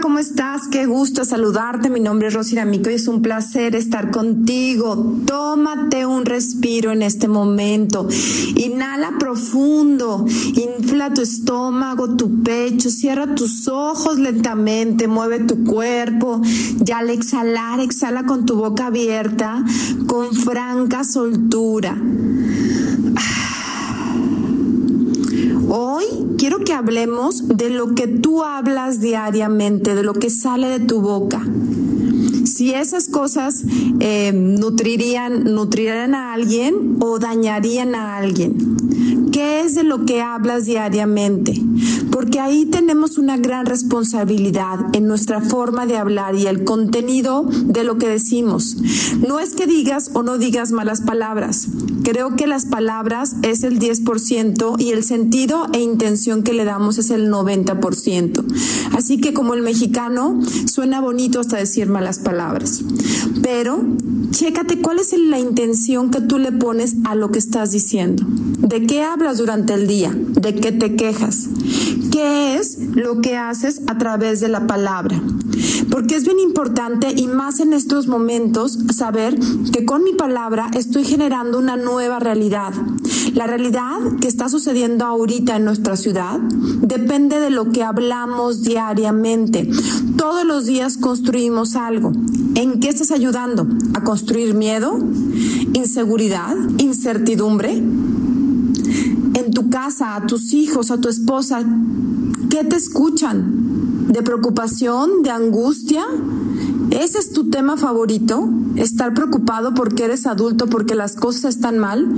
¿cómo estás? Qué gusto saludarte. Mi nombre es Rosy D'Amico y es un placer estar contigo. Tómate un respiro en este momento. Inhala profundo, infla tu estómago, tu pecho, cierra tus ojos lentamente, mueve tu cuerpo. Y al exhalar, exhala con tu boca abierta, con franca soltura. Hoy quiero que hablemos de lo que tú hablas diariamente, de lo que sale de tu boca. Si esas cosas nutrirían a alguien o dañarían a alguien. ¿Qué es de lo que hablas diariamente? Porque ahí tenemos una gran responsabilidad en nuestra forma de hablar y el contenido de lo que decimos. No es que digas o no digas malas palabras. Creo que las palabras es el 10% y el sentido e intención que le damos es el 90%. Así que como el mexicano, suena bonito hasta decir malas palabras. Pero chécate cuál es la intención que tú le pones a lo que estás diciendo. ¿De qué hablas durante el día? ¿De qué te quejas? ¿Qué es lo que haces a través de la palabra? Porque es bien importante y más en estos momentos saber que con mi palabra estoy generando una nueva realidad. La realidad que está sucediendo ahorita en nuestra ciudad depende de lo que hablamos diariamente. Todos los días construimos algo. ¿En qué estás ayudando? ¿A construir miedo, inseguridad, incertidumbre? En tu casa, a tus hijos, a tu esposa, ¿qué te escuchan? ¿De preocupación? ¿De angustia? ¿Ese es tu tema favorito? ¿Estar preocupado porque eres adulto, porque las cosas están mal?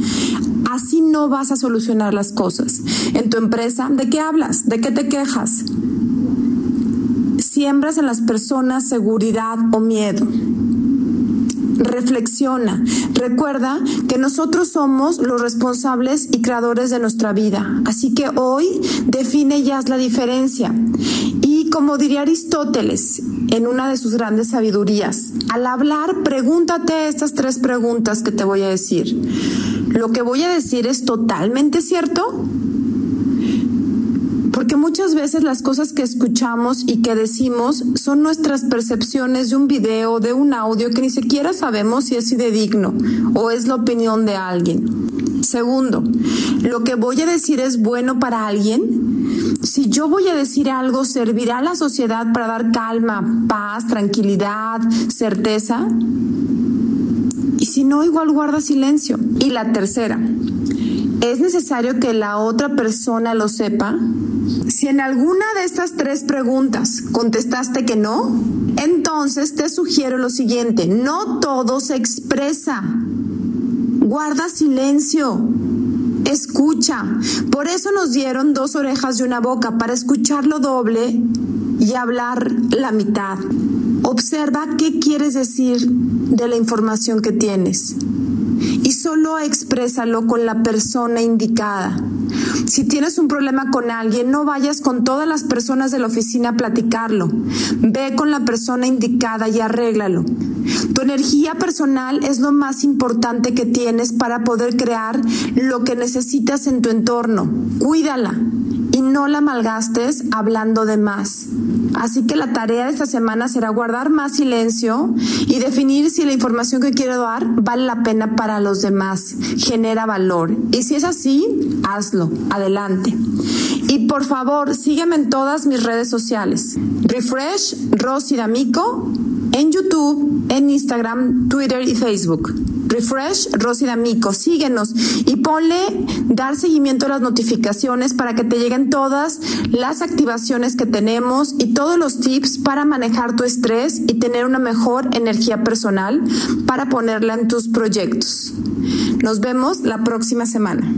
Así no vas a solucionar las cosas. En tu empresa, ¿de qué hablas? ¿De qué te quejas? Siembras en las personas seguridad o miedo. Reflexiona. Recuerda que nosotros somos los responsables y creadores de nuestra vida. Así que hoy define ya la diferencia. Y como diría Aristóteles en una de sus grandes sabidurías, al hablar, pregúntate estas 3 preguntas que te voy a decir. ¿Lo que voy a decir es totalmente cierto? Porque muchas veces las cosas que escuchamos y que decimos son nuestras percepciones de un video, de un audio que ni siquiera sabemos si es fidedigno o es la opinión de alguien. Segundo, ¿lo que voy a decir es bueno para alguien? Si yo voy a decir algo, ¿servirá a la sociedad para dar calma, paz, tranquilidad, certeza? Y si no, igual guarda silencio. Y la tercera, ¿es necesario que la otra persona lo sepa? Si en alguna de estas 3 preguntas contestaste que no, entonces te sugiero lo siguiente: no todo se expresa. Guarda silencio. Escucha. Por eso nos dieron 2 orejas y una boca, para escuchar lo doble y hablar la mitad. Observa qué quieres decir de la información que tienes. Y solo exprésalo con la persona indicada. Si tienes un problema con alguien, no vayas con todas las personas de la oficina a platicarlo. Ve con la persona indicada y arréglalo. Tu energía personal es lo más importante que tienes para poder crear lo que necesitas en tu entorno. Cuídala y no la malgastes hablando de más. Así que la tarea de esta semana será guardar más silencio y definir si la información que quiero dar vale la pena para los demás, genera valor. Y si es así, hazlo. Adelante. Y por favor, sígueme en todas mis redes sociales. Refresh Rosy D'Amico en YouTube, en Instagram, Twitter y Facebook. Refresh Rosy D'Amico. Síguenos y ponle dar seguimiento a las notificaciones para que te lleguen todas las activaciones que tenemos y todos los tips para manejar tu estrés y tener una mejor energía personal para ponerla en tus proyectos. Nos vemos la próxima semana.